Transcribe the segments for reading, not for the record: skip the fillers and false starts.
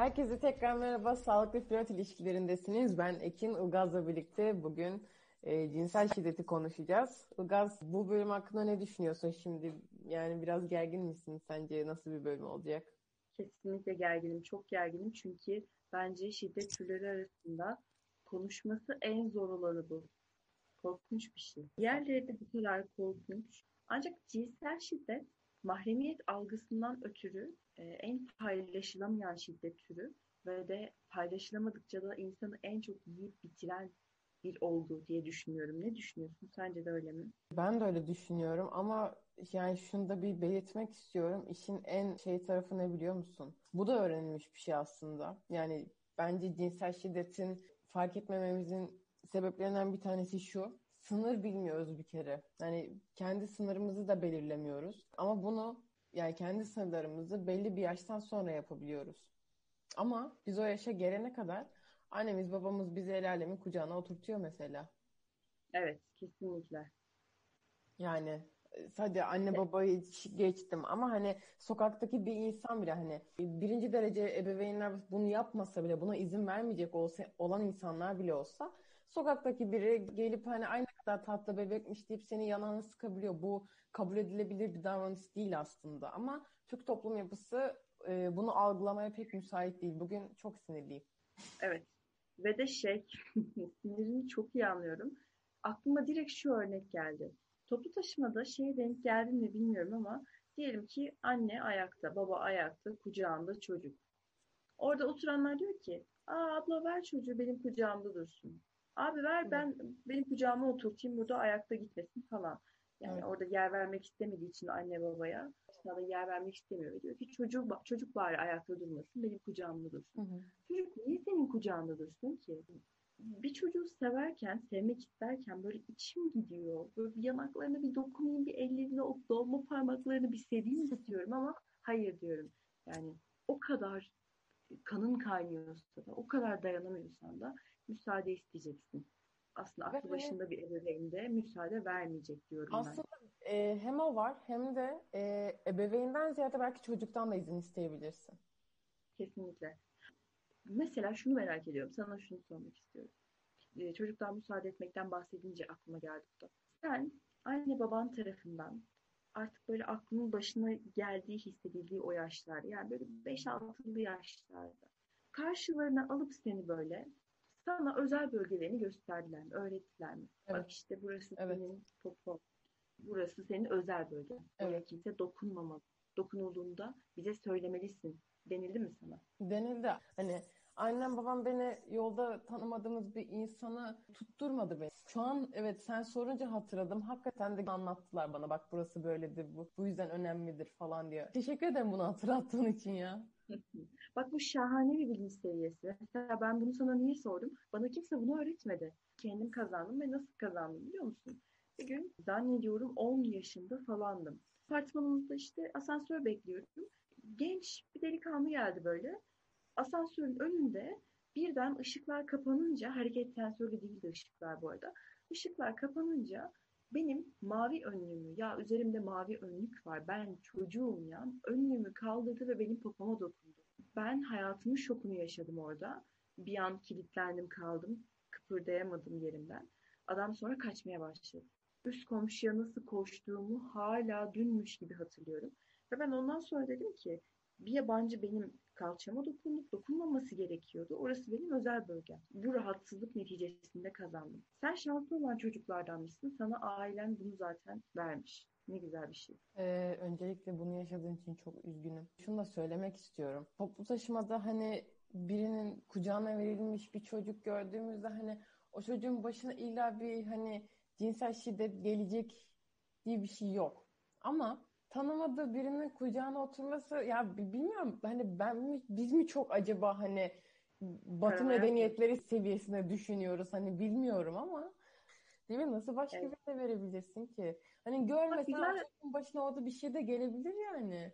Herkese tekrar merhaba. Sağlıklı Flört İlişkilerindesiniz. Ben Ekin, Ilgaz'la birlikte bugün cinsel şiddeti konuşacağız. Ilgaz, bu bölüm hakkında ne düşünüyorsun şimdi? Yani biraz gergin misin? Sence nasıl bir bölüm olacak? Kesinlikle gerginim. Çok gerginim. Çünkü bence şiddet türleri arasında konuşması en zor olanı bu. Korkunç bir şey. Diğerleri de bu kadar korkunç. Ancak cinsel şiddet mahremiyet algısından ötürü en paylaşılamayan şiddet türü ve de paylaşılamadıkça da insanı en çok yiyip bitiren bir olgu diye düşünüyorum. Ne düşünüyorsun? Sence de öyle mi? Ben de öyle düşünüyorum ama yani şunu da bir belirtmek istiyorum. İşin en tarafı ne biliyor musun? Bu da öğrenilmiş bir şey aslında. Yani bence cinsel şiddetin fark etmememizin sebeplerinden bir tanesi şu. Sınır bilmiyoruz bir kere. Yani kendi sınırımızı da belirlemiyoruz. Ama bunu yani kendi sınırlarımızı belli bir yaştan sonra yapabiliyoruz. Ama biz o yaşa gelene kadar annemiz babamız bizi el alemin kucağına oturtuyor mesela. Evet, kesinlikle. Yani sadece anne babayı geçtim ama hani sokaktaki bir insan bile hani birinci derece ebeveynler bunu yapmasa bile buna izin vermeyecek olan insanlar bile olsa sokaktaki biri gelip hani aynı kadar tatlı bebekmiş deyip seni yanağını sıkabiliyor. Bu kabul edilebilir bir davranış değil aslında ama Türk toplum yapısı bunu algılamaya pek müsait değil. Bugün çok sinirliyim. Evet ve de sinirini çok iyi anlıyorum. Aklıma direkt şu örnek geldi. Toplu taşımada denk geldi mi bilmiyorum ama diyelim ki anne ayakta, baba ayakta, kucağında çocuk. Orada oturanlar diyor ki, abla ver çocuğu benim kucağımda dursun. Abi ver benim kucağıma oturtayım burada ayakta gitmesin falan. Yani orada yer vermek istemediği için anne babaya aslında yer vermek istemiyor. Diyor ki çocuk bari ayakta durmasın benim kucağımda dursun. Hı hı. Çocuk niye senin kucağında dursun ki? Bir çocuğu sevmek isterken böyle içim gidiyor. Böyle bir yanaklarına bir dokunayım, bir ellerine o dolma parmaklarını bir seveyim istiyorum ama hayır diyorum. Yani o kadar kanın kaynıyorsa da, o kadar dayanamıyorsan da müsaade isteyeceksin. Aslında aklı başında bir ebeveynde müsaade vermeyecek diyorum aslında ben. Aslında hem o var hem de ebeveynden ziyade belki çocuktan da izin isteyebilirsin. Kesinlikle. Mesela şunu merak ediyorum. Sana şunu sormak istiyorum. Çocuktan müsaade etmekten bahsedince aklıma geldi bu da. Sen anne baban tarafından artık böyle aklının başına geldiği, hissedildiği o yaşlar. Yani böyle 5-6'lı yaşlarda. Karşılarına alıp seni böyle sana özel bölgelerini gösterdiler mi? Öğrettiler mi? Evet. Bak işte burası senin popo. Burası senin özel bölgen. Evet. Kimse dokunmamalı. Dokunulduğunda bize söylemelisin. Denildi mi sana? Denildi. Hani annem babam beni yolda tanımadığımız bir insana tutturmadı beni. Şu an evet sen sorunca hatırladım. Hakikaten de anlattılar bana. Bak burası böyledir. Bu yüzden önemlidir falan diye. Teşekkür ederim bunu hatırlattığın için ya. Bak bu şahane bir bilinç seviyesi. Mesela ben bunu sana niye sordum? Bana kimse bunu öğretmedi. Kendim kazandım ve nasıl kazandım biliyor musun? Bir gün zannediyorum 10 yaşında falandım. Apartmanımızda asansör bekliyordum. Genç bir delikanlı geldi böyle. Asansörün önünde birden ışıklar kapanınca, hareket sensörlü değildi ışıklar bu arada. Işıklar kapanınca benim mavi önlüğümü, ya üzerimde mavi önlük var ben çocuğum ya, önlüğümü kaldırdı ve benim popoma dokundu. Ben hayatımın şokunu yaşadım orada. Bir an kilitlendim kaldım, kıpırdayamadım yerimden. Adam sonra kaçmaya başladı. Üst komşuya nasıl koştuğumu hala dünmüş gibi hatırlıyorum. Ve ben ondan sonra dedim ki bir yabancı benim kalçama dokunmaması gerekiyordu. Orası benim özel bölgem. Bu rahatsızlık neticesinde kazandım. Sen şanslı olan çocuklardan mısın? Sana ailen bunu zaten vermiş. Ne güzel bir şey. Öncelikle bunu yaşadığın için çok üzgünüm. Şunu da söylemek istiyorum. Toplu taşımada hani birinin kucağına verilmiş bir çocuk gördüğümüzde hani o çocuğun başına illa bir hani cinsel şiddet gelecek diye bir şey yok. Ama tanımadığı birinin kucağına oturması ya bilmiyorum hani biz mi çok acaba hani Batı medeniyetleri seviyesine düşünüyoruz hani bilmiyorum ama değil mi nasıl başka birine verebilirsin ki? Hani görmesen başına orada bir şey de gelebilir yani.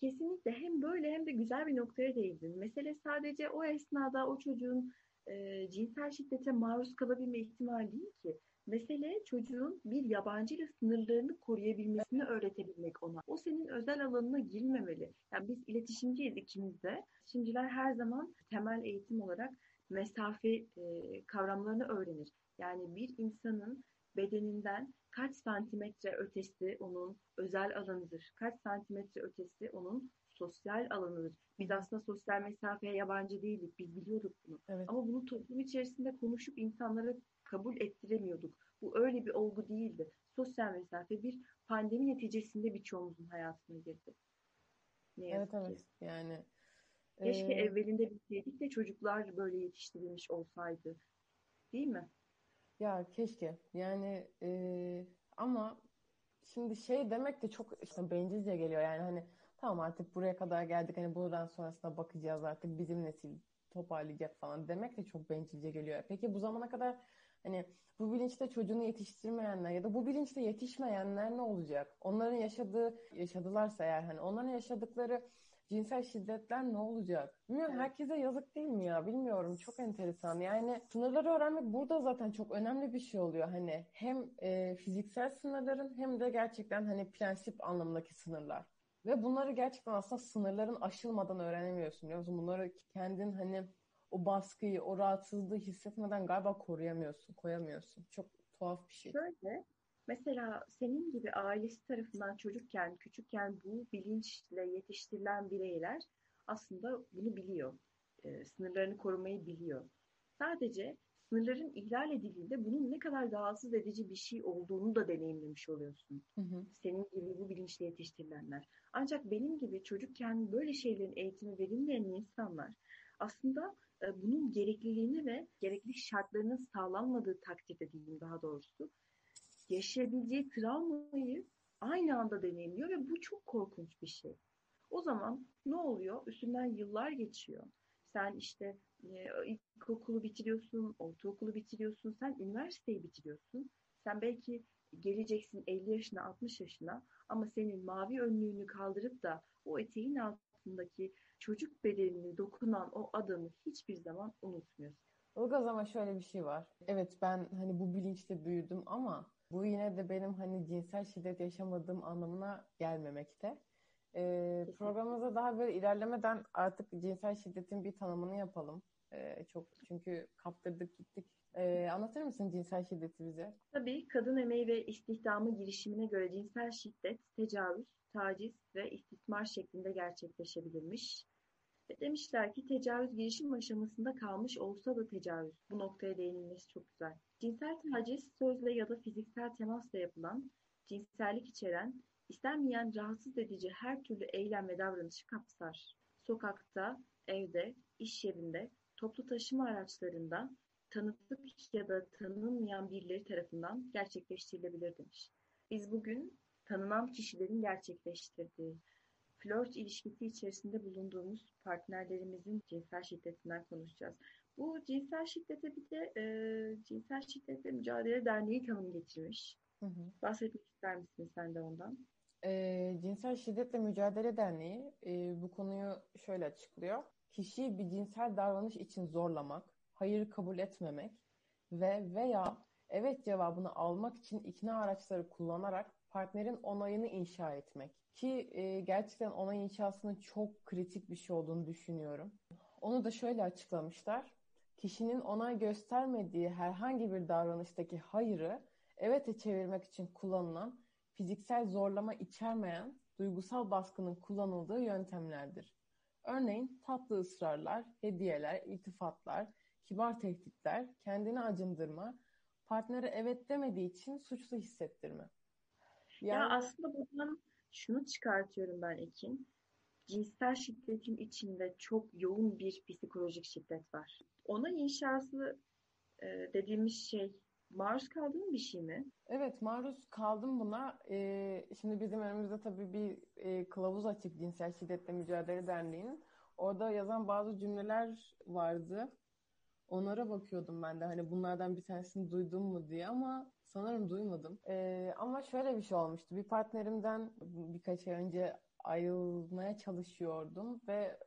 Kesinlikle hem böyle hem de güzel bir noktaya değindin. Mesele sadece o esnada o çocuğun cinsel şiddete maruz kalabilme ihtimali değil ki. Mesele çocuğun bir yabancıyla sınırlarını koruyabilmesini öğretebilmek ona. O senin özel alanına girmemeli. Yani biz iletişimciyiz ikimiz de. İletişimciler her zaman temel eğitim olarak mesafe kavramlarını öğrenir. Yani bir insanın bedeninden kaç santimetre ötesi onun özel alanıdır. Kaç santimetre ötesi onun sosyal alanıdır. Biz aslında sosyal mesafeye yabancı değildik. Biz biliyorduk bunu. Evet. Ama bunu toplum içerisinde konuşup insanlara kabul ettiremiyorduk. Bu öyle bir olgu değildi. Sosyal mesafe bir pandemi neticesinde birçoğumuzun hayatına girdi. Ne yazık evet, ki. Evet, yani. Keşke evvelinde bilseydik de çocuklar böyle yetiştirilmiş olsaydı. Değil mi? Ya keşke. Yani ama şimdi şey demek de çok işte bencilce geliyor. Yani hani tamam artık buraya kadar geldik. Hani buradan sonrasına bakacağız artık bizim nesil toparlayacak falan demek de çok bencilce geliyor. Peki bu zamana kadar hani bu bilinçte çocuğunu yetiştirmeyenler ya da bu bilinçte yetişmeyenler ne olacak? Onların yaşadılarsa eğer hani onların yaşadıkları cinsel şiddetler ne olacak? Bilmiyorum, herkese yazık değil mi ya? Bilmiyorum, çok enteresan. Yani sınırları öğrenmek burada zaten çok önemli bir şey oluyor. Hani hem fiziksel sınırların hem de gerçekten hani prensip anlamındaki sınırlar. Ve bunları gerçekten aslında sınırların aşılmadan öğrenemiyorsun, biliyor musun? Bunları kendin hani o baskıyı, o rahatsızlığı hissetmeden galiba koyamıyorsun. Çok tuhaf bir şey. Şöyle, mesela senin gibi ailesi tarafından çocukken, küçükken bu bilinçle yetiştirilen bireyler aslında bunu biliyor. Sınırlarını korumayı biliyor. Sadece sınırların ihlal edildiğinde bunun ne kadar rahatsız edici bir şey olduğunu da deneyimlemiş oluyorsun. Hı hı. Senin gibi bu bilinçle yetiştirilenler. Ancak benim gibi çocukken böyle şeylerin eğitimi verilmeyen insanlar aslında bunun gerekliliğini ve gerekli şartlarının sağlanmadığı takdirde diyeyim daha doğrusu yaşayabileceği travmayı aynı anda deneyimliyor ve bu çok korkunç bir şey. O zaman ne oluyor? Üstünden yıllar geçiyor. Sen işte ilkokulu bitiriyorsun, ortaokulu bitiriyorsun, sen üniversiteyi bitiriyorsun. Sen belki geleceksin 50 yaşına, 60 yaşına ama senin mavi önlüğünü kaldırıp da o eteğin altındaki çocuk bedenini dokunan o adamı hiçbir zaman unutmuyorsun. Ilgaz, ama şöyle bir şey var. Evet, ben hani bu bilinçle büyüdüm ama bu yine de benim hani cinsel şiddet yaşamadığım anlamına gelmemekte. Programımıza daha böyle ilerlemeden artık cinsel şiddetin bir tanımını yapalım. Çok çünkü kaptırdık gittik. Anlatır mısın cinsel şiddeti bize? Tabii. Kadın Emeği ve İstihdamı girişimine göre cinsel şiddet, tecavüz, taciz ve istismar şeklinde gerçekleşebilirmiş. Demişler ki tecavüz girişim aşamasında kalmış olsa da tecavüz. Bu noktaya değinilmesi çok güzel. Cinsel taciz sözle ya da fiziksel temasla yapılan, cinsellik içeren, istenmeyen rahatsız edici her türlü eylem ve davranışı kapsar. Sokakta, evde, iş yerinde, toplu taşıma araçlarında tanıdık ya da tanınmayan birileri tarafından gerçekleştirilebilir demiş. Biz bugün tanınan kişilerin gerçekleştirdiği, flört ilişkisi içerisinde bulunduğumuz partnerlerimizin cinsel şiddetinden konuşacağız. Bu cinsel şiddete bir de Cinsel Şiddete Mücadele Derneği tanım getirmiş. Hı hı. Bahsetmek ister misin sen de ondan? Cinsel Şiddetle Mücadele Derneği bu konuyu şöyle açıklıyor. Kişiyi bir cinsel davranış için zorlamak, hayır kabul etmemek ve veya evet cevabını almak için ikna araçları kullanarak partnerin onayını inşa etmek. Ki gerçekten onay inşasının çok kritik bir şey olduğunu düşünüyorum. Onu da şöyle açıklamışlar. Kişinin onay göstermediği herhangi bir davranıştaki hayırı evet'e çevirmek için kullanılan, fiziksel zorlama içermeyen, duygusal baskının kullanıldığı yöntemlerdir. Örneğin tatlı ısrarlar, hediyeler, iltifatlar, kibar tehditler, kendini acındırma, partnere evet demediği için suçlu hissettirme. Ya aslında buradan şunu çıkartıyorum ben Ekin. Cinsel şiddetin içinde çok yoğun bir psikolojik şiddet var. Onay inşası dediğimiz şey, maruz kaldığın bir şey mi? Evet, maruz kaldım buna. Şimdi bizim önümüzde tabii bir kılavuz açık Cinsel Şiddetle Mücadele Derneği'nin. Orada yazan bazı cümleler vardı. Onlara bakıyordum ben de hani bunlardan bir tanesini duydum mu diye ama sanırım duymadım. Ama şöyle bir şey olmuştu. Bir partnerimden birkaç ay önce ayrılmaya çalışıyordum ve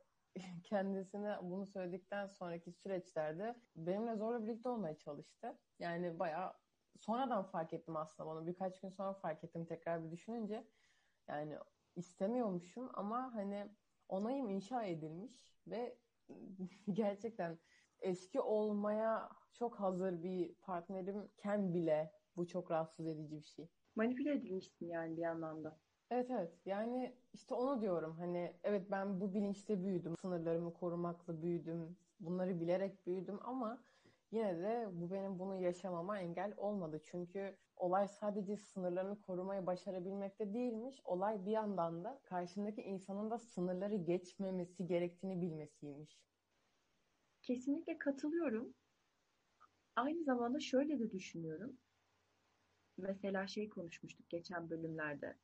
kendisine bunu söyledikten sonraki süreçlerde benimle zorla birlikte olmaya çalıştı. Yani bayağı sonradan fark ettim aslında onu. Birkaç gün sonra fark ettim tekrar bir düşününce. Yani istemiyormuşum ama hani onayım inşa edilmiş ve gerçekten eski olmaya çok hazır bir partnerimken bile bu çok rahatsız edici bir şey. Manipüle edilmişsin yani bir anlamda. Evet yani işte onu diyorum, hani evet ben bu bilinçle büyüdüm, sınırlarımı korumakla büyüdüm, bunları bilerek büyüdüm ama yine de bu benim bunu yaşamama engel olmadı. Çünkü olay sadece sınırlarını korumayı başarabilmekte değilmiş, olay bir yandan da karşındaki insanın da sınırları geçmemesi gerektiğini bilmesiymiş. Kesinlikle katılıyorum. Aynı zamanda şöyle de düşünüyorum. Mesela konuşmuştuk geçen bölümlerde.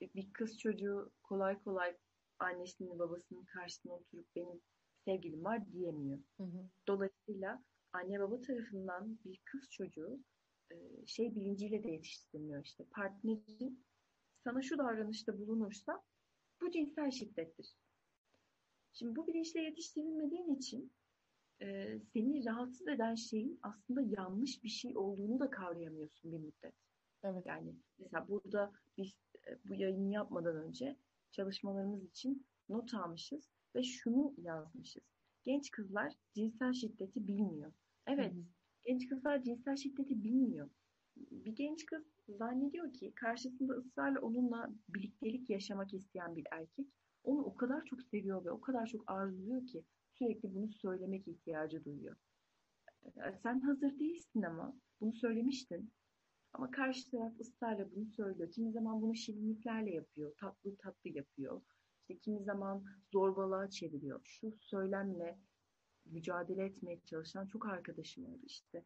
Bir kız çocuğu kolay kolay annesinin babasının karşısına oturup benim sevgilim var diyemiyor. Hı hı. Dolayısıyla anne baba tarafından bir kız çocuğu bilinciyle de yetiştirilmiyor. İşte partnerin sana şu davranışta bulunursa bu cinsel şiddettir. Şimdi bu bilinçle yetiştirilmediğin için seni rahatsız eden şeyin aslında yanlış bir şey olduğunu da kavrayamıyorsun bir müddet. Evet. Yani mesela burada biz bu yayını yapmadan önce çalışmalarımız için not almışız ve şunu yazmışız. Genç kızlar cinsel şiddeti bilmiyor. Evet, hı hı. Genç kızlar cinsel şiddeti bilmiyor. Bir genç kız zannediyor ki karşısında ısrarla onunla birliktelik yaşamak isteyen bir erkek onu o kadar çok seviyor ve o kadar çok arzuluyor ki sürekli bunu söylemek ihtiyacı duyuyor. Sen hazır değilsin ama bunu söylemiştin. Ama karşı taraf ısrarla bunu söylüyor. Kimi zaman bunu şirinliklerle yapıyor. Tatlı tatlı yapıyor. İşte kimi zaman zorbalığa çeviriyor. Şu söylemle mücadele etmeye çalışan çok arkadaşım oldu işte.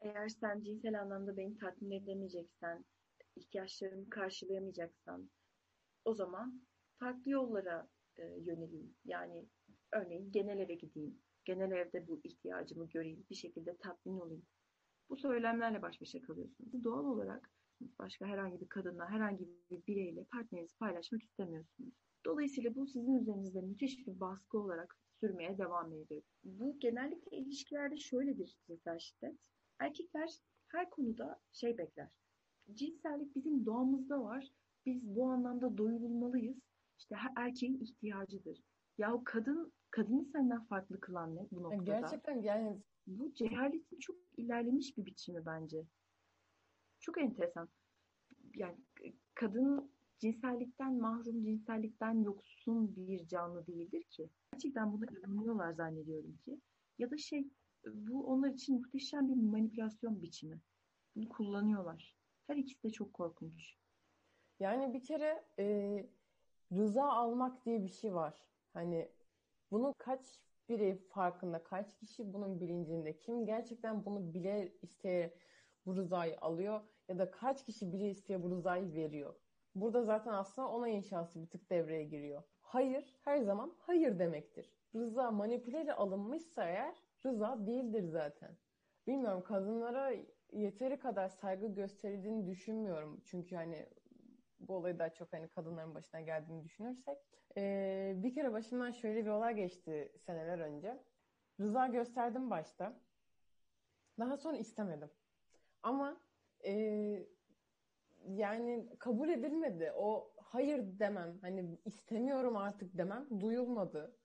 Eğer sen cinsel anlamda beni tatmin edemeyeceksen, ihtiyaçlarımı karşılayamayacaksan o zaman farklı yollara yöneleyim. Yani örneğin genel eve gideyim. Genel evde bu ihtiyacımı göreyim. Bir şekilde tatmin olayım. Bu söylemlerle baş başa kalıyorsunuz. Doğal olarak başka herhangi bir kadınla, herhangi bir bireyle partnerinizi paylaşmak istemiyorsunuz. Dolayısıyla bu sizin üzerinizde müthiş bir baskı olarak sürmeye devam ediyor. Bu genellikle ilişkilerde şöyledir cinsel şiddet. Erkekler her konuda bekler. Cinsellik bizim doğamızda var. Biz bu anlamda doyurulmalıyız. İşte her erkeğin ihtiyacıdır. Yahu kadını senden farklı kılan ne bu noktada? Gerçekten yani... Bu cehaletin çok ilerlemiş bir biçimi bence. Çok enteresan. Yani kadın cinsellikten mahrum, cinsellikten yoksun bir canlı değildir ki. Gerçekten bunu inanıyorlar zannediyorum ki. Ya da bu onlar için muhteşem bir manipülasyon biçimi. Bunu kullanıyorlar. Her ikisi de çok korkunç. Yani bir kere rıza almak diye bir şey var. Hani bunu kaç birey farkında, kaç kişi bunun bilincinde, kim gerçekten bunu bile isteye bu rızayı alıyor ya da kaç kişi bile isteye bu rızayı veriyor. Burada zaten aslında onay inşası bir tık devreye giriyor. Hayır, her zaman hayır demektir. Rıza manipüleyle alınmışsa eğer rıza değildir zaten. Bilmiyorum, kadınlara yeteri kadar saygı gösterildiğini düşünmüyorum. Çünkü bu olayı daha çok kadınların başına geldiğini düşünürsek. Bir kere başımdan şöyle bir olay geçti seneler önce. Rıza gösterdim başta. Daha sonra istemedim. Ama kabul edilmedi. O hayır demem, istemiyorum artık demem duyulmadı.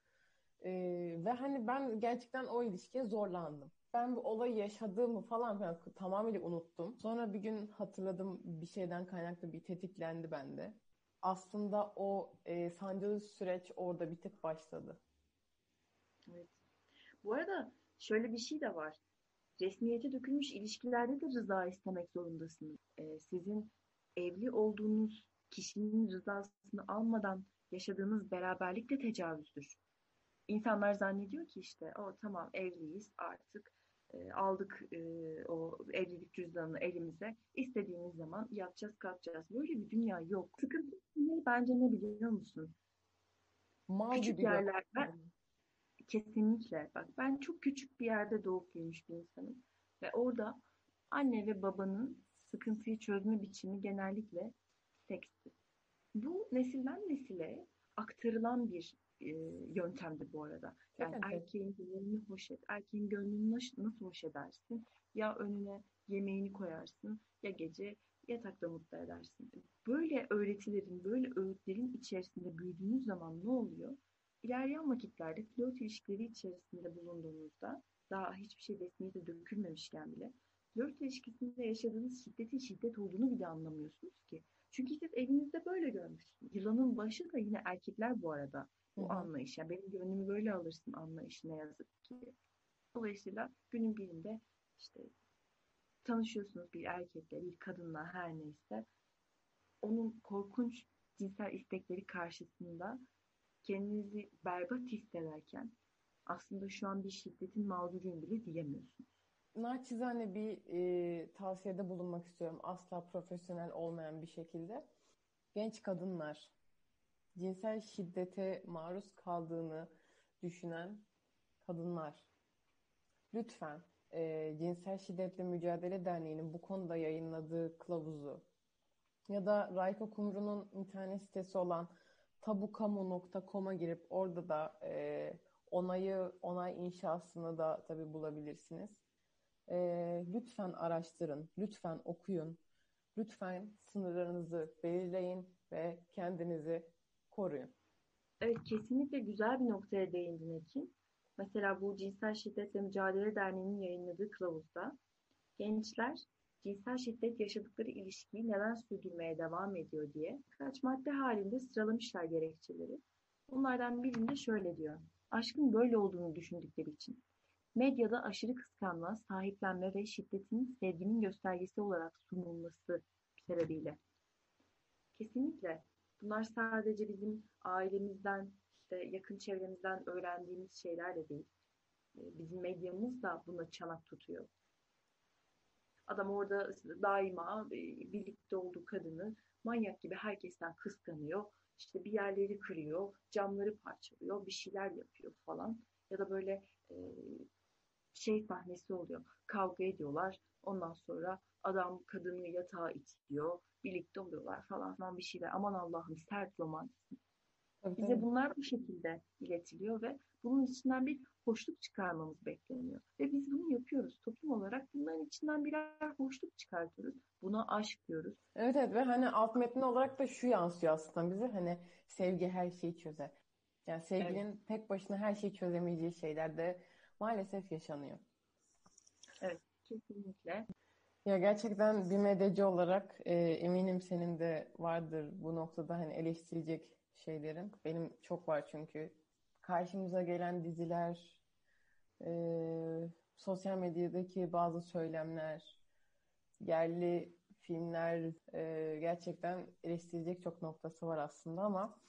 Ve ben gerçekten o ilişkiye zorlandım. Ben bu olayı yaşadığımı falan tamamıyla unuttum. Sonra bir gün hatırladım, bir şeyden kaynaklı bir tetiklendi bende. Aslında o sancılı süreç orada bir tık başladı. Evet. Bu arada şöyle bir şey de var. Resmiyete dökülmüş ilişkilerde de rıza istemek zorundasınız. Sizin evli olduğunuz kişinin rızasını almadan yaşadığınız beraberlik de tecavüzdür. İnsanlar zannediyor ki tamam evliyiz artık. Aldık o evlilik cüzdanını elimize. İstediğimiz zaman yatacağız, kalkacağız. Böyle bir dünya yok. Sıkıntı bence ne biliyor musun? Mal küçük yerlerden. Kesinlikle. Bak ben çok küçük bir yerde doğup büyümüş bir insanım. Ve orada anne ve babanın sıkıntıyı çözme biçimi genellikle seksti. Bu nesilden nesile aktarılan bir yöntemdir bu arada. Yani evet, erkeğin gönlünü hoş et. Erkeğin gönlünü nasıl hoş edersin? Ya önüne yemeğini koyarsın, ya gece yatakta mutlu edersin. Böyle öğretilerin, böyle öğütlerin içerisinde büyüdüğünüz zaman ne oluyor? İlerleyen vakitlerde flört ilişkileri içerisinde bulunduğunuzda, daha hiçbir şey resmi de dökülmemişken bile, flört ilişkisinde yaşadığınız şiddetin şiddet olduğunu bile anlamıyorsunuz ki. Çünkü siz evinizde böyle görmüşsünüz. Yılanın başı da yine erkekler bu arada. Bu anlayış. Yani benim gönlümü böyle alırsın anlayışı ne yazık ki. Dolayısıyla günün birinde işte tanışıyorsunuz bir erkekle, bir kadınla, her neyse. Onun korkunç cinsel istekleri karşısında kendinizi berbat hissederken aslında şu an bir şiddetin mağduruyum bile diyemiyorsunuz. Naçizane bir tavsiyede bulunmak istiyorum. Asla profesyonel olmayan bir şekilde. Genç kadınlar, cinsel şiddete maruz kaldığını düşünen kadınlar, lütfen Cinsel Şiddetle Mücadele Derneği'nin bu konuda yayınladığı kılavuzu ya da Rayko Kumru'nun internet sitesi olan tabukamu.com'a girip orada da onay inşasını da tabii bulabilirsiniz. Lütfen araştırın, lütfen okuyun, lütfen sınırlarınızı belirleyin ve kendinizi koruyun. Evet, kesinlikle güzel bir noktaya değindin Ekin. Mesela bu Cinsel Şiddetle Mücadele Derneği'nin yayınladığı kılavuzda gençler cinsel şiddet yaşadıkları ilişkiyi neden sürdürmeye devam ediyor diye birkaç madde halinde sıralamışlar gerekçeleri. Bunlardan birinde şöyle diyor: aşkın böyle olduğunu düşündükleri için. Medyada aşırı kıskanma, sahiplenme ve şiddetin sevginin göstergesi olarak sunulması sebebiyle. Kesinlikle bunlar sadece bizim ailemizden, işte yakın çevremizden öğrendiğimiz şeyler de değil. Bizim medyamız da buna çanak tutuyor. Adam orada daima birlikte olduğu kadını manyak gibi herkesten kıskanıyor. İşte bir yerleri kırıyor, camları parçalıyor, bir şeyler yapıyor falan. Ya da böyle şey sahnesi oluyor. Kavga ediyorlar. Ondan sonra adam kadını yatağa itiyor. Birlikte oluyorlar falan filan bir şeyler. Aman Allah'ım, sert romantizm. Evet. Bize bunlar bu şekilde iletiliyor ve bunun içinden bir hoşluk çıkarmamız bekleniyor. Ve biz bunu yapıyoruz. Toplum olarak bunların içinden birer hoşluk çıkartıyoruz. Buna aşk diyoruz. Evet ve hani alt metni olarak da şu yansıyor aslında bize. Hani sevgi her şeyi çözer. Yani sevginin tek başına her şeyi çözemeyeceği şeyler de maalesef yaşanıyor. Evet, kesinlikle. Ya gerçekten bir medyacı olarak eminim senin de vardır bu noktada hani eleştirecek şeylerin. Benim çok var çünkü. Karşımıza gelen diziler, sosyal medyadaki bazı söylemler, yerli filmler, gerçekten eleştirecek çok noktası var aslında ama...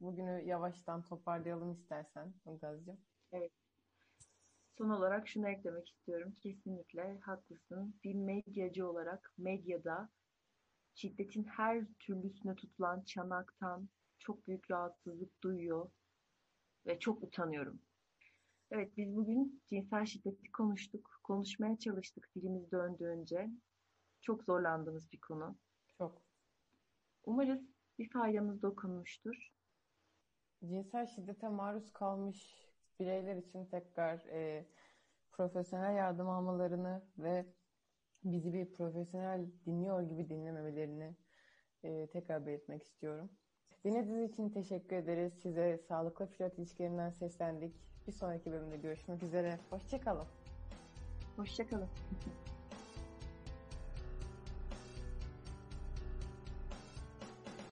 Bugünü yavaştan toparlayalım istersen Ilgaz'cığım. Evet. Son olarak şunu eklemek istiyorum. Kesinlikle haklısın. Bir medyacı olarak medyada şiddetin her türlüsüne tutulan çanaktan çok büyük rahatsızlık duyuyor ve çok utanıyorum. Evet, biz bugün cinsel şiddeti konuştuk. Konuşmaya çalıştık dilimiz döndüğünce. Çok zorlandığımız bir konu. Çok. Umarız bir faydamız dokunmuştur. Cinsel şiddete maruz kalmış bireyler için tekrar profesyonel yardım almalarını ve bizi bir profesyonel dinliyor gibi dinlememelerini tekrar belirtmek istiyorum. Dinlediğiniz için teşekkür ederiz. Size Sağlıklı Flört İlişkilerinden seslendik. Bir sonraki bölümde görüşmek üzere. Hoşçakalın. Hoşçakalın.